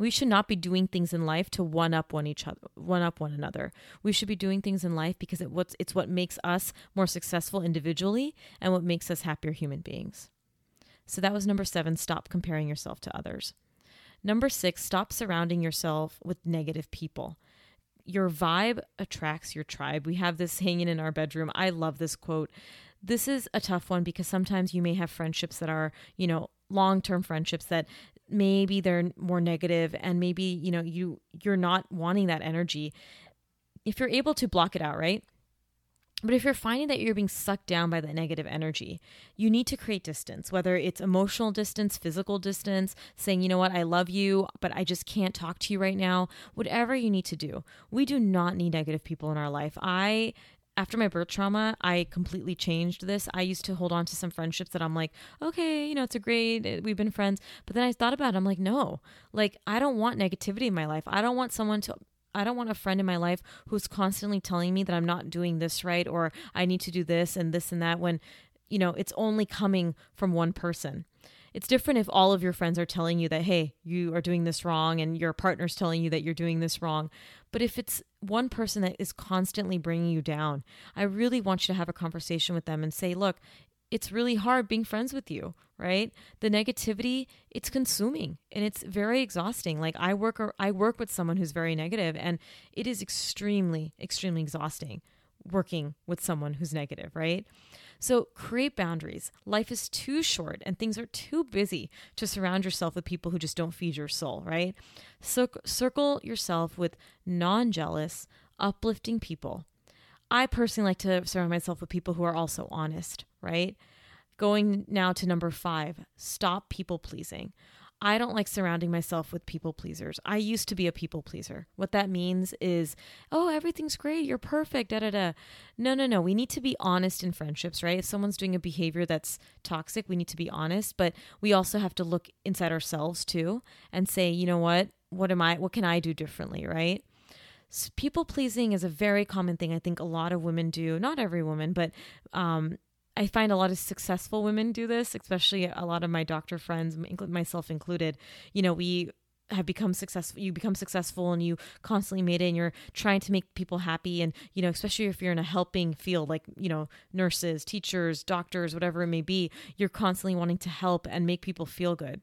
We should not be doing things in life to one up one another. We should be doing things in life because it's what makes us more successful individually and what makes us happier human beings. So that was number 7, stop comparing yourself to others. Number 6, stop surrounding yourself with negative people. Your vibe attracts your tribe. We have this hanging in our bedroom. I love this quote. This is a tough one because sometimes you may have friendships that are, long-term friendships that maybe they're more negative and maybe, you're not wanting that energy. If you're able to block it out, right? But if you're finding that you're being sucked down by that negative energy, you need to create distance, whether it's emotional distance, physical distance, saying, you know what, I love you, but I just can't talk to you right now. Whatever you need to do. We do not need negative people in our life. After my birth trauma, I completely changed this. I used to hold on to some friendships that I'm like, okay, it's a great, we've been friends. But then I thought about it. I'm like, no, I don't want negativity in my life. I don't want a friend in my life who's constantly telling me that I'm not doing this right, or I need to do this and this and that when, it's only coming from one person. It's different if all of your friends are telling you that, hey, you are doing this wrong, and your partner's telling you that you're doing this wrong. But if it's one person that is constantly bringing you down, I really want you to have a conversation with them and say, look, it's really hard being friends with you, right? The negativity, it's consuming and it's very exhausting. I work with someone who's very negative, and it is extremely, extremely exhausting working with someone who's negative, right? So create boundaries. Life is too short and things are too busy to surround yourself with people who just don't feed your soul, right? So circle yourself with non-jealous, uplifting people. I personally like to surround myself with people who are also honest, right? Going now to number 5, stop people pleasing. I don't like surrounding myself with people pleasers. I used to be a people pleaser. What that means is, oh, everything's great. You're perfect. Da, da, da. No. We need to be honest in friendships, right? If someone's doing a behavior that's toxic, we need to be honest, but we also have to look inside ourselves too and say, you know what? What can I do differently? Right? So people pleasing is a very common thing. I think a lot of women do, not every woman, but, I find a lot of successful women do this, especially a lot of my doctor friends, myself included. You know, we have become successful. You become successful and you constantly made it and you're trying to make people happy. And, you know, especially if you're in a helping field, like, you know, nurses, teachers, doctors, whatever it may be, you're constantly wanting to help and make people feel good.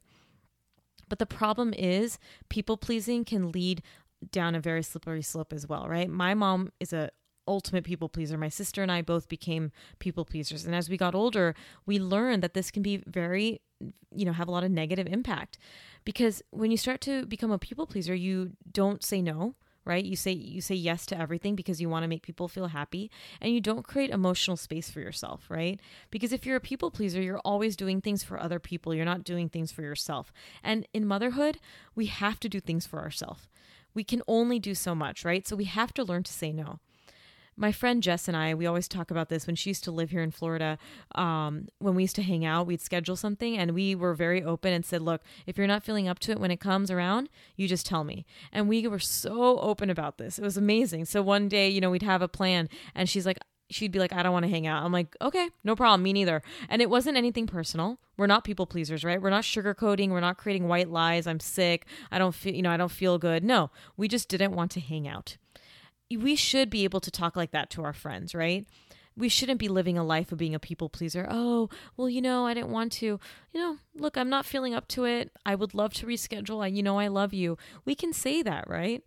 But the problem is people pleasing can lead down a very slippery slope as well, right? My mom is a ultimate people pleaser. My sister and I both became people pleasers. And as we got older, we learned that this can be very, you know, have a lot of negative impact, because when you start to become a people pleaser, you don't say no, right? You say yes to everything because you want to make people feel happy, and you don't create emotional space for yourself, right? Because if you're a people pleaser, you're always doing things for other people. You're not doing things for yourself. And in motherhood, we have to do things for ourselves. We can only do so much, right? So we have to learn to say no. My friend Jess and I, we always talk about this. When she used to live here in Florida, when we used to hang out, we'd schedule something and we were very open and said, look, if you're not feeling up to it when it comes around, you just tell me. And we were so open about this. It was amazing. So one day, you know, we'd have a plan and she'd be like, I don't want to hang out. I'm like, okay, no problem. Me neither. And it wasn't anything personal. We're not people pleasers, right? We're not sugarcoating. We're not creating white lies. I'm sick. I don't feel good. No, we just didn't want to hang out. We should be able to talk like that to our friends, right? We shouldn't be living a life of being a people pleaser. Oh, well, you know, I didn't want to, you know, look, I'm not feeling up to it. I would love to reschedule. I love you. We can say that, right?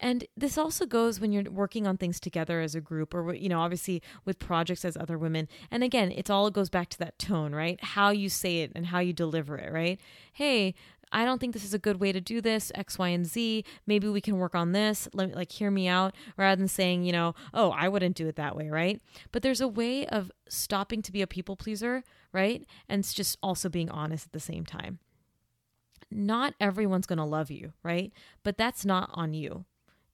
And this also goes when you're working on things together as a group or, you know, obviously with projects as other women. And again, it all goes back to that tone, right? How you say it and how you deliver it, right? Hey, I don't think this is a good way to do this, X, Y, and Z. Maybe we can work on this. Hear me out, rather than saying, you know, oh, I wouldn't do it that way, right? But there's a way of stopping to be a people pleaser, right? And it's just also being honest at the same time. Not everyone's going to love you, right? But that's not on you.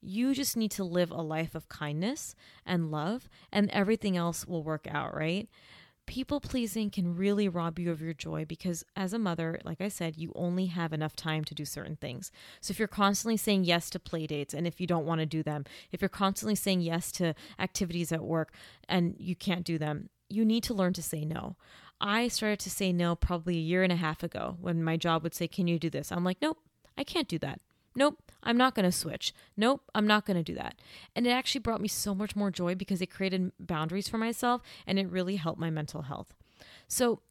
You just need to live a life of kindness and love, and everything else will work out, right? People pleasing can really rob you of your joy, because as a mother, like I said, you only have enough time to do certain things. So if you're constantly saying yes to play dates and if you don't want to do them, if you're constantly saying yes to activities at work and you can't do them, you need to learn to say no. I started to say no probably a year and a half ago when my job would say, can you do this? I'm like, nope, I can't do that. Nope, I'm not going to switch. Nope, I'm not going to do that. And it actually brought me so much more joy because it created boundaries for myself and it really helped my mental health. So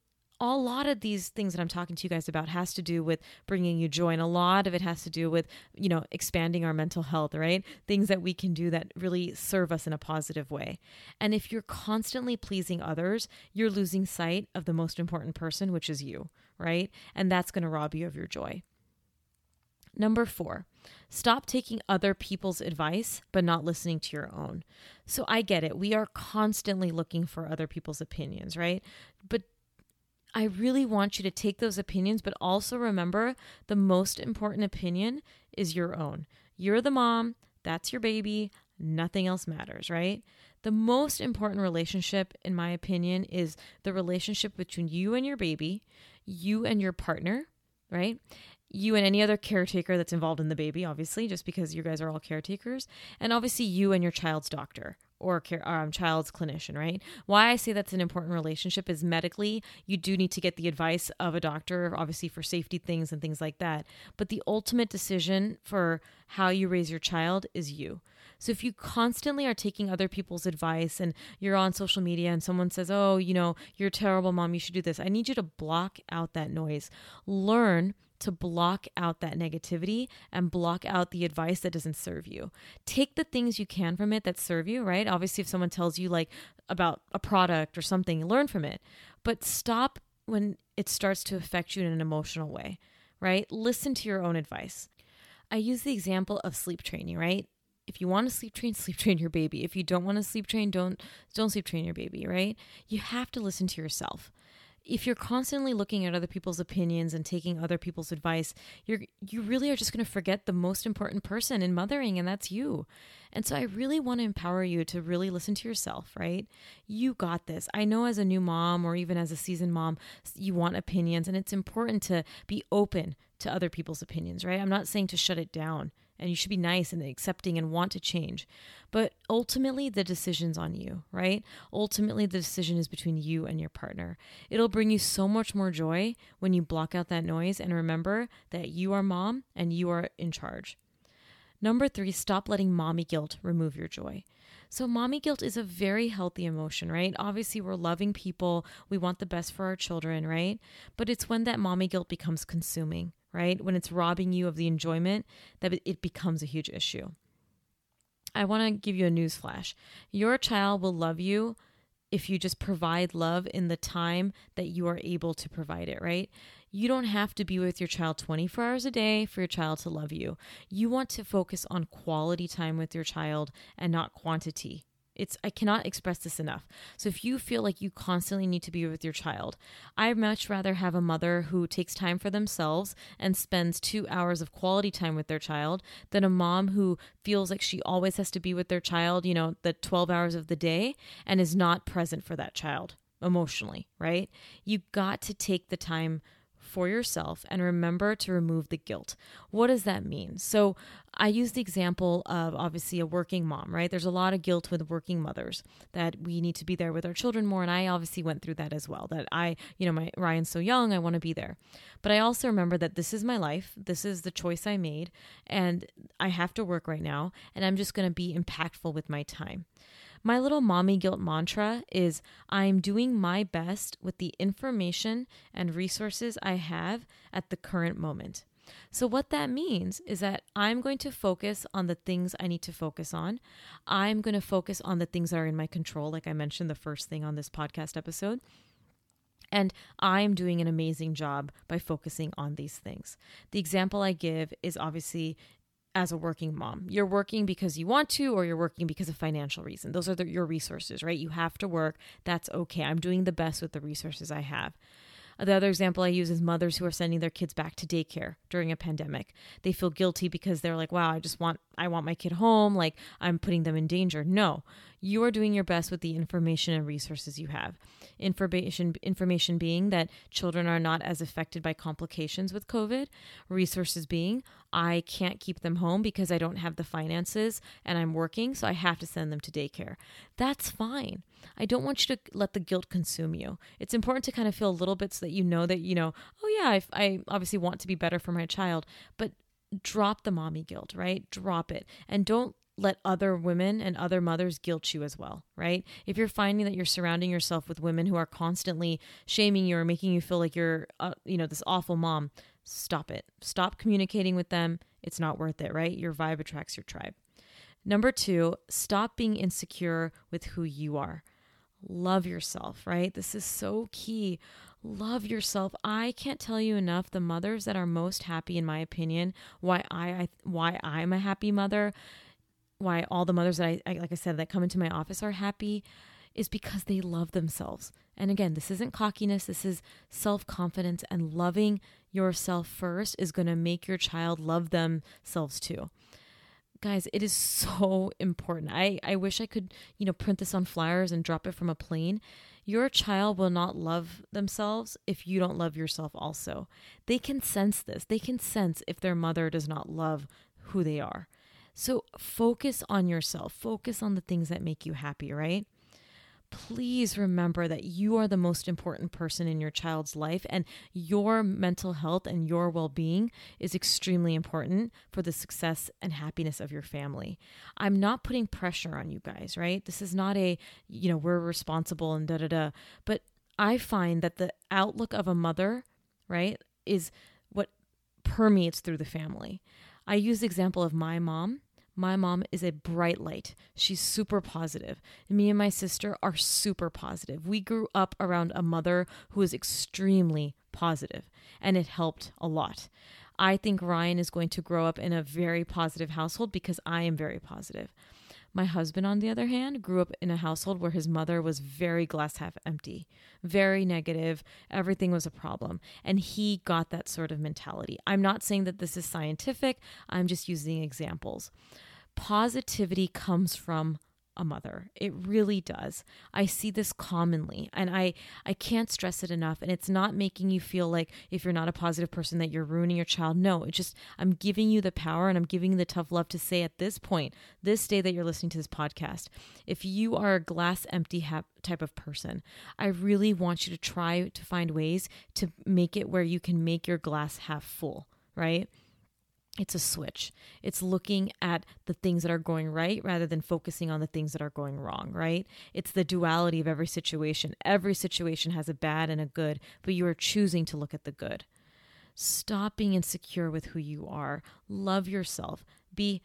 a lot of these things that I'm talking to you guys about has to do with bringing you joy. And a lot of it has to do with, you know, expanding our mental health, right? Things that we can do that really serve us in a positive way. And if you're constantly pleasing others, you're losing sight of the most important person, which is you, right? And that's going to rob you of your joy. Number 4, stop taking other people's advice, but not listening to your own. So I get it. We are constantly looking for other people's opinions, right? But I really want you to take those opinions, but also remember the most important opinion is your own. You're the mom. That's your baby. Nothing else matters, right? The most important relationship, in my opinion, is the relationship between you and your baby, you and your partner, right? You and any other caretaker that's involved in the baby, obviously, just because you guys are all caretakers, and obviously you and your child's doctor or child's clinician, right? Why I say that's an important relationship is medically, you do need to get the advice of a doctor, obviously for safety things and things like that. But the ultimate decision for how you raise your child is you. So if you constantly are taking other people's advice and you're on social media and someone says, oh, you know, you're a terrible mom, you should do this. I need you to block out that noise. Learn to block out that negativity and block out the advice that doesn't serve you. Take the things you can from it that serve you, right? Obviously, if someone tells you like about a product or something, learn from it, but stop when it starts to affect you in an emotional way, right? Listen to your own advice. I use the example of sleep training, right? If you want to sleep train your baby. If you don't want to sleep train, don't sleep train your baby, right? You have to listen to yourself. if you're constantly looking at other people's opinions and taking other people's advice, you really are just going to forget the most important person in mothering, and that's you. And so I really want to empower you to really listen to yourself, right? You got this. I know as a new mom or even as a seasoned mom, you want opinions, and it's important to be open to other people's opinions, right? I'm not saying to shut it down, and you should be nice and accepting and want to change. But ultimately, the decision's on you, right? Ultimately, the decision is between you and your partner. It'll bring you so much more joy when you block out that noise and remember that you are mom and you are in charge. Number 3, stop letting mommy guilt remove your joy. So mommy guilt is a very healthy emotion, right? Obviously, we're loving people. We want the best for our children, right? But it's when that mommy guilt becomes consuming, right? When it's robbing you of the enjoyment, that it becomes a huge issue. I want to give you a news flash. Your child will love you if you just provide love in the time that you are able to provide it, right? You don't have to be with your child 24 hours a day for your child to love you. You want to focus on quality time with your child and not quantity. I cannot express this enough. So if you feel like you constantly need to be with your child, I'd much rather have a mother who takes time for themselves and spends 2 hours of quality time with their child than a mom who feels like she always has to be with their child, the 12 hours of the day and is not present for that child emotionally, right? You got to take the time for yourself and remember to remove the guilt. What does that mean? So I use the example of obviously a working mom, right? There's a lot of guilt with working mothers that we need to be there with our children more. And I obviously went through that as well, that my Ryan's so young, I want to be there. But I also remember that this is my life. This is the choice I made and I have to work right now. And I'm just going to be impactful with my time. My little mommy guilt mantra is I'm doing my best with the information and resources I have at the current moment. So what that means is that I'm going to focus on the things I need to focus on. I'm going to focus on the things that are in my control, like I mentioned the first thing on this podcast episode. And I'm doing an amazing job by focusing on these things. The example I give is obviously as a working mom. You're working because you want to, or you're working because of financial reason. Those are your resources, right? You have to work. That's okay. I'm doing the best with the resources I have. The other example I use is mothers who are sending their kids back to daycare during a pandemic. They feel guilty because they're like, wow, I want my kid home. Like I'm putting them in danger. No, you are doing your best with the information and resources you have. Information being that children are not as affected by complications with COVID. Resources being I can't keep them home because I don't have the finances and I'm working, so I have to send them to daycare. That's fine. I don't want you to let the guilt consume you. It's important to kind of feel a little bit so that I obviously want to be better for my child, but drop the mommy guilt, right? Drop it. And don't let other women and other mothers guilt you as well, right? If you're finding that you're surrounding yourself with women who are constantly shaming you or making you feel like you're, this awful mom, stop it. Stop communicating with them. It's not worth it, right? Your vibe attracts your tribe. Number 2, stop being insecure with who you are. Love yourself, right? This is so key. Love yourself. I can't tell you enough. The mothers that are most happy, in my opinion, why I'm a happy mother, why all the mothers that that come into my office are happy, is because they love themselves. And again, this isn't cockiness. This is self-confidence, and loving yourself first is going to make your child love themselves too. Guys, it is so important. I wish I could, print this on flyers and drop it from a plane. Your child will not love themselves if you don't love yourself also. They can sense this. They can sense if their mother does not love who they are. So focus on yourself. Focus on the things that make you happy, right? Please remember that you are the most important person in your child's life, and your mental health and your well-being is extremely important for the success and happiness of your family. I'm not putting pressure on you guys, right? This is not a, we're responsible and but I find that the outlook of a mother, right, is what permeates through the family. I use the example of my mom. My mom is a bright light. She's super positive. Me and my sister are super positive. We grew up around a mother who is extremely positive, and it helped a lot. I think Ryan is going to grow up in a very positive household because I am very positive. My husband, on the other hand, grew up in a household where his mother was very glass half empty, very negative. Everything was a problem. And he got that sort of mentality. I'm not saying that this is scientific. I'm just using examples. Positivity comes from a mother. It really does. I see this commonly, and I can't stress it enough. And it's not making you feel like if you're not a positive person that you're ruining your child. No, it's just, I'm giving you the power and I'm giving you the tough love to say at this point, this day that you're listening to this podcast, if you are a glass empty type of person, I really want you to try to find ways to make it where you can make your glass half full, right? It's a switch. It's looking at the things that are going right rather than focusing on the things that are going wrong, right? It's the duality of every situation. Every situation has a bad and a good, but you are choosing to look at the good. Stop being insecure with who you are. Love yourself. Be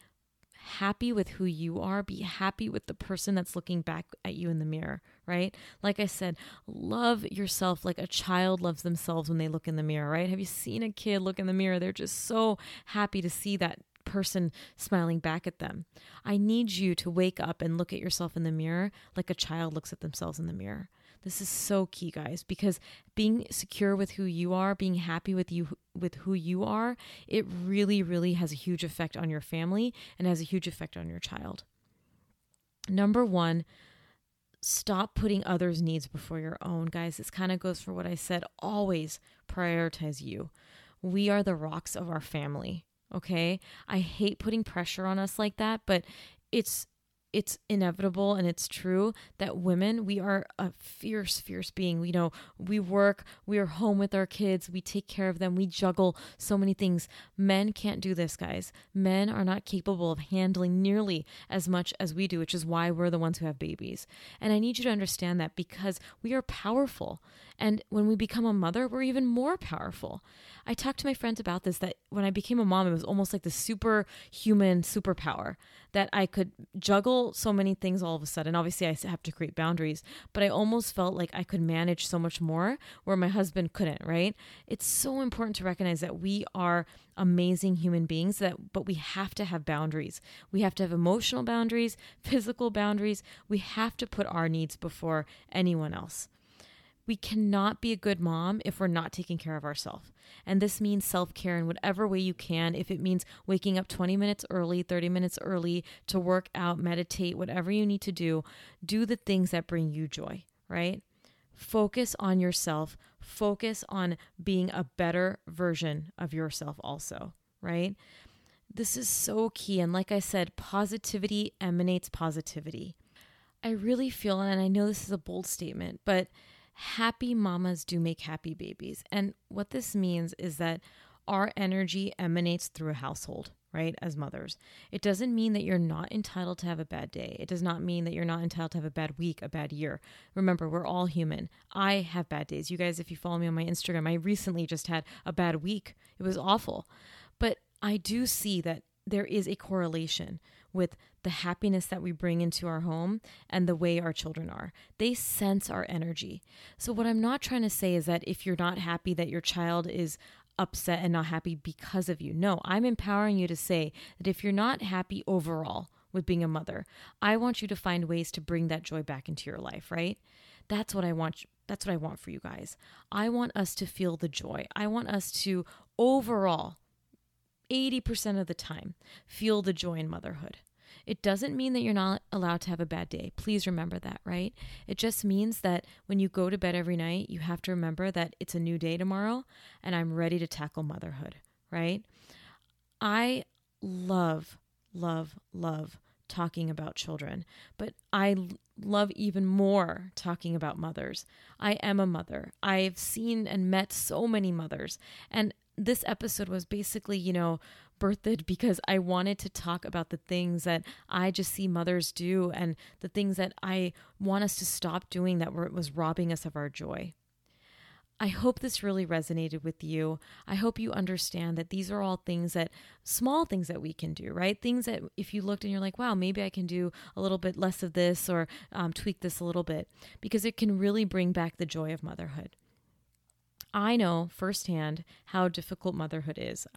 happy with who you are. Be happy with the person that's looking back at you in the mirror, right? Like I said, love yourself like a child loves themselves when they look in the mirror, right? Have you seen a kid look in the mirror? They're just so happy to see that person smiling back at them. I need you to wake up and look at yourself in the mirror like a child looks at themselves in the mirror. This is so key, guys, because being secure with who you are, being happy with who you are, it really, really has a huge effect on your family and has a huge effect on your child. Number one, stop putting others' needs before your own. Guys, this kind of goes for what I said. Always prioritize you. We are the rocks of our family, okay? I hate putting pressure on us like that, but it's inevitable and it's true that women, we are a fierce, fierce being. We know we work, we are home with our kids, we take care of them, we juggle so many things. Men can't do this, guys. Men are not capable of handling nearly as much as we do, which is why we're the ones who have babies. And I need you to understand that because we are powerful. And when we become a mother, we're even more powerful. I talked to my friends about this, that when I became a mom, it was almost like the superhuman superpower that I could juggle so many things all of a sudden. Obviously, I have to create boundaries, but I almost felt like I could manage so much more where my husband couldn't, right? It's so important to recognize that we are amazing human beings, but we have to have boundaries. We have to have emotional boundaries, physical boundaries. We have to put our needs before anyone else. We cannot be a good mom if we're not taking care of ourselves. And this means self-care in whatever way you can. If it means waking up 20 minutes early, 30 minutes early to work out, meditate, whatever you need to do, do the things that bring you joy, right? Focus on yourself. Focus on being a better version of yourself also, right? This is so key. And like I said, positivity emanates positivity. I really feel, and I know this is a bold statement, but happy mamas do make happy babies. And what this means is that our energy emanates through a household, right? As mothers, it doesn't mean that you're not entitled to have a bad day. It does not mean that you're not entitled to have a bad week, a bad year. Remember, we're all human. I have bad days. You guys, if you follow me on my Instagram, I recently just had a bad week. It was awful. But I do see that there is a correlation with the happiness that we bring into our home and the way our children are. They sense our energy. So what I'm not trying to say is that if you're not happy that your child is upset and not happy because of you. No, I'm empowering you to say that if you're not happy overall with being a mother, I want you to find ways to bring that joy back into your life, right? That's what I want. That's what I want for you guys. I want us to feel the joy. I want us to overall 80% of the time, feel the joy in motherhood. It doesn't mean that you're not allowed to have a bad day. Please remember that, right? It just means that when you go to bed every night, you have to remember that it's a new day tomorrow and I'm ready to tackle motherhood, right? I love, love, love talking about children, but I love even more talking about mothers. I am a mother. I've seen and met so many mothers, and this episode was basically, birthed because I wanted to talk about the things that I just see mothers do and the things that I want us to stop doing that was robbing us of our joy. I hope this really resonated with you. I hope you understand that these are all things that, small things that we can do, right? Things that if you looked and you're like, wow, maybe I can do a little bit less of this or tweak this a little bit, because it can really bring back the joy of motherhood. I know firsthand how difficult motherhood is.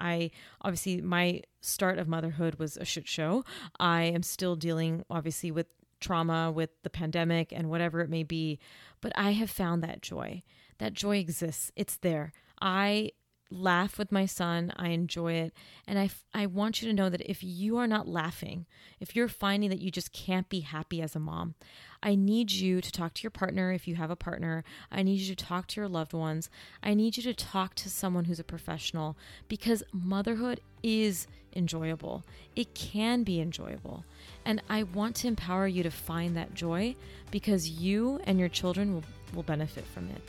Obviously, my start of motherhood was a shit show. I am still dealing, obviously, with trauma, with the pandemic and whatever it may be. But I have found that joy. That joy exists. It's there. I laugh with my son. I enjoy it. And I want you to know that if you are not laughing, if you're finding that you just can't be happy as a mom, I need you to talk to your partner if you have a partner. I need you to talk to your loved ones. I need you to talk to someone who's a professional, because motherhood is enjoyable. It can be enjoyable. And I want to empower you to find that joy, because you and your children will benefit from it.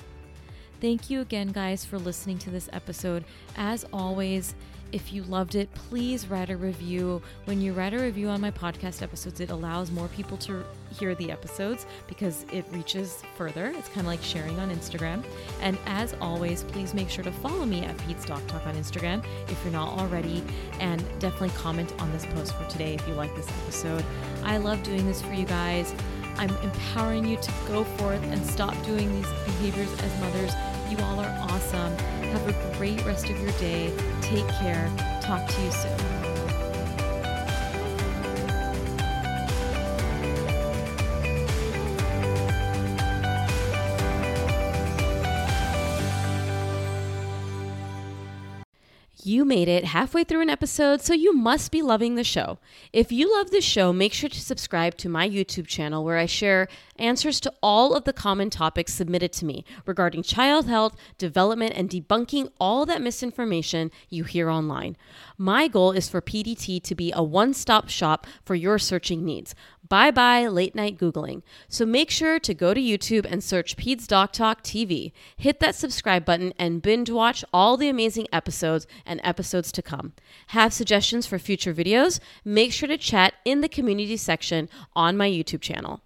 Thank you again, guys, for listening to this episode. As always, if you loved it, please write a review. When you write a review on my podcast episodes, it allows more people to hear the episodes because it reaches further. It's kind of like sharing on Instagram. And as always, please make sure to follow me at PedsDocTalk on Instagram if you're not already. And definitely comment on this post for today if you like this episode. I love doing this for you guys. I'm empowering you to go forth and stop doing these behaviors as mothers. You all are awesome. Have a great rest of your day. Take care. Talk to you soon. You made it halfway through an episode, so you must be loving the show. If you love the show, make sure to subscribe to my YouTube channel, where I share answers to all of the common topics submitted to me regarding child health, development, and debunking all that misinformation you hear online. My goal is for PDT to be a one-stop shop for your searching needs. Bye-bye late-night Googling. So make sure to go to YouTube and search PedsDocTalk TV. Hit that subscribe button and binge-watch all the amazing episodes and episodes to come. Have suggestions for future videos? Make sure to chat in the community section on my YouTube channel.